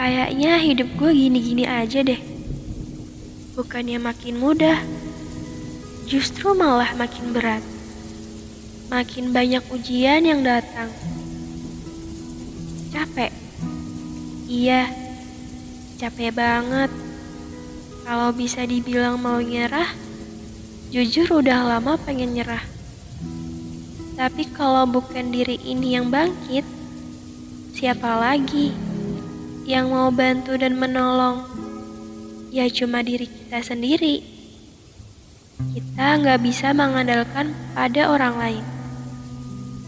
Kayaknya hidup gue gini-gini aja deh. Bukannya makin mudah, justru malah makin berat. Makin banyak ujian yang datang. Capek? Iya, capek banget. Kalau bisa dibilang mau nyerah, jujur udah lama pengen nyerah. Tapi kalau bukan diri ini yang bangkit, siapa lagi yang mau bantu dan menolong? Ya cuma diri kita sendiri. Kita nggak bisa mengandalkan pada orang lain.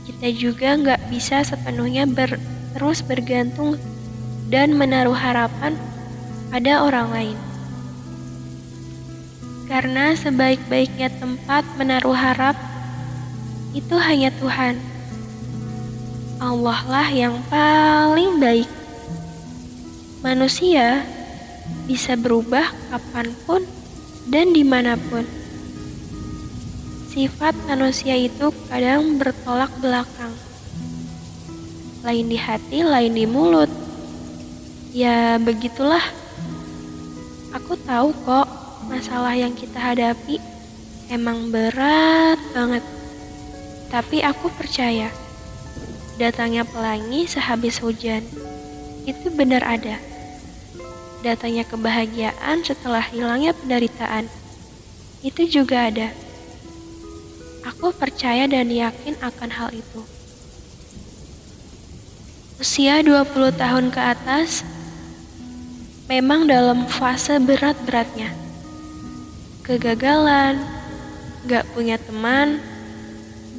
Kita juga nggak bisa sepenuhnya terus bergantung dan menaruh harapan pada orang lain. Karena sebaik-baiknya tempat menaruh harap itu hanya Tuhan. Allah lah yang paling baik. Manusia bisa berubah kapanpun dan dimanapun. Sifat manusia itu kadang bertolak belakang. Lain di hati, lain di mulut. Ya begitulah. Aku tahu kok. Masalah yang kita hadapi emang berat banget. Tapi aku percaya, datangnya pelangi sehabis hujan, itu benar ada. Datangnya kebahagiaan setelah hilangnya penderitaan, itu juga ada. Aku percaya dan yakin akan hal itu. Usia 20 tahun ke atas, memang dalam fase berat-beratnya. Kegagalan, gak punya teman,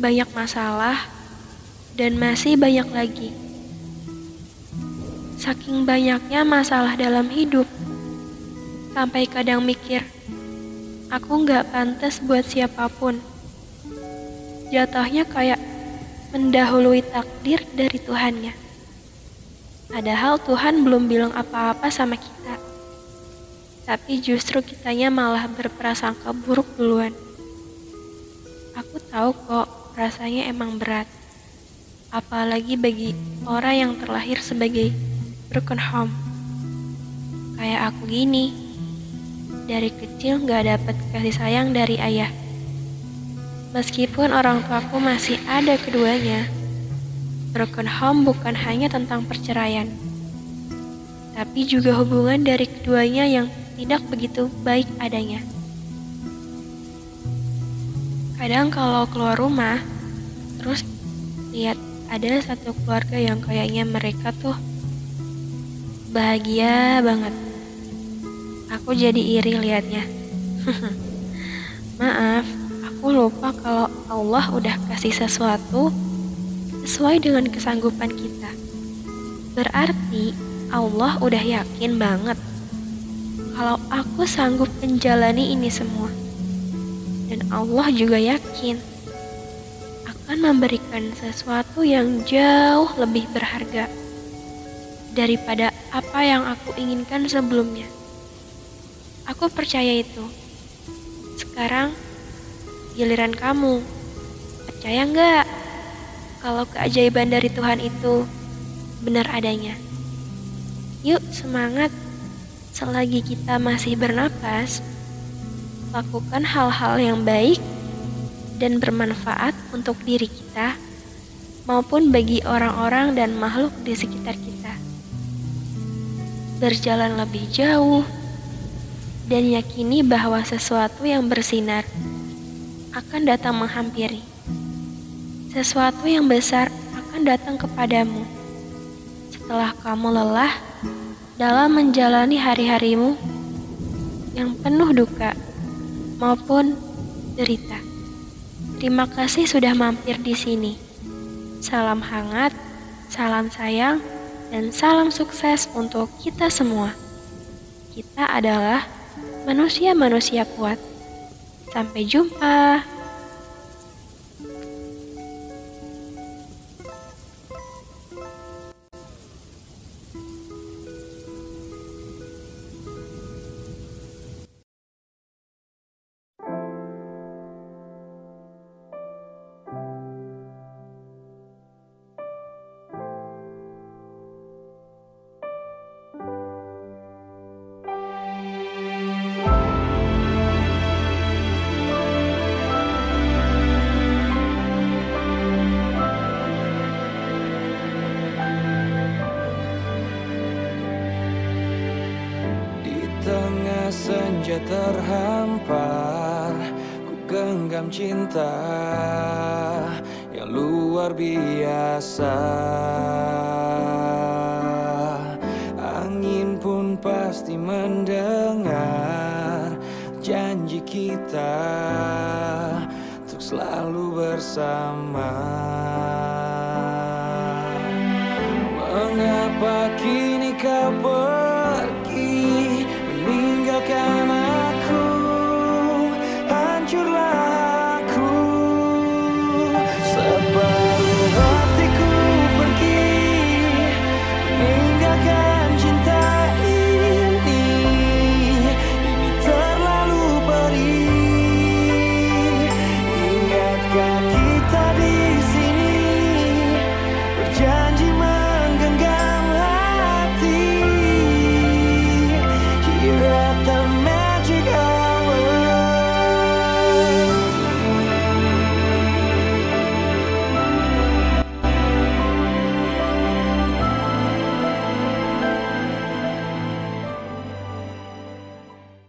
banyak masalah, dan masih banyak lagi. Saking banyaknya masalah dalam hidup, sampai kadang mikir, aku gak pantas buat siapapun. Jatuhnya kayak mendahului takdir dari Tuhannya. Padahal Tuhan belum bilang apa-apa sama kita. Tapi justru kitanya malah berprasangka buruk duluan. Aku tahu kok rasanya emang berat. Apalagi bagi orang yang terlahir sebagai broken home. Kayak aku gini. Dari kecil gak dapet kasih sayang dari ayah. Meskipun orang tuaku masih ada keduanya, broken home bukan hanya tentang perceraian. Tapi juga hubungan dari keduanya yang tidak begitu baik adanya. Kadang kalau keluar rumah, terus lihat ada satu keluarga yang kayaknya mereka tuh bahagia banget. Aku jadi iri liatnya. Maaf, aku lupa kalau Allah udah kasih sesuatu sesuai dengan kesanggupan kita. Berarti Allah udah yakin banget kalau aku sanggup menjalani ini semua, dan Allah juga yakin akan memberikan sesuatu yang jauh lebih berharga daripada apa yang aku inginkan sebelumnya. Aku percaya itu. Sekarang giliran kamu. Percaya nggak kalau keajaiban dari Tuhan itu benar adanya? Yuk semangat, selagi kita masih bernapas, lakukan hal-hal yang baik dan bermanfaat untuk diri kita maupun bagi orang-orang dan makhluk di sekitar kita. Berjalan lebih jauh dan yakini bahwa sesuatu yang bersinar akan datang menghampiri. Sesuatu yang besar akan datang kepadamu setelah kamu lelah dalam menjalani hari-harimu yang penuh duka maupun derita. Terima kasih sudah mampir di sini. Salam hangat, salam sayang, dan salam sukses untuk kita semua. Kita adalah manusia-manusia kuat. Sampai jumpa. menggenggam cinta yang luar biasa. Angin pun pasti mendengar janji kita untuk selalu bersama.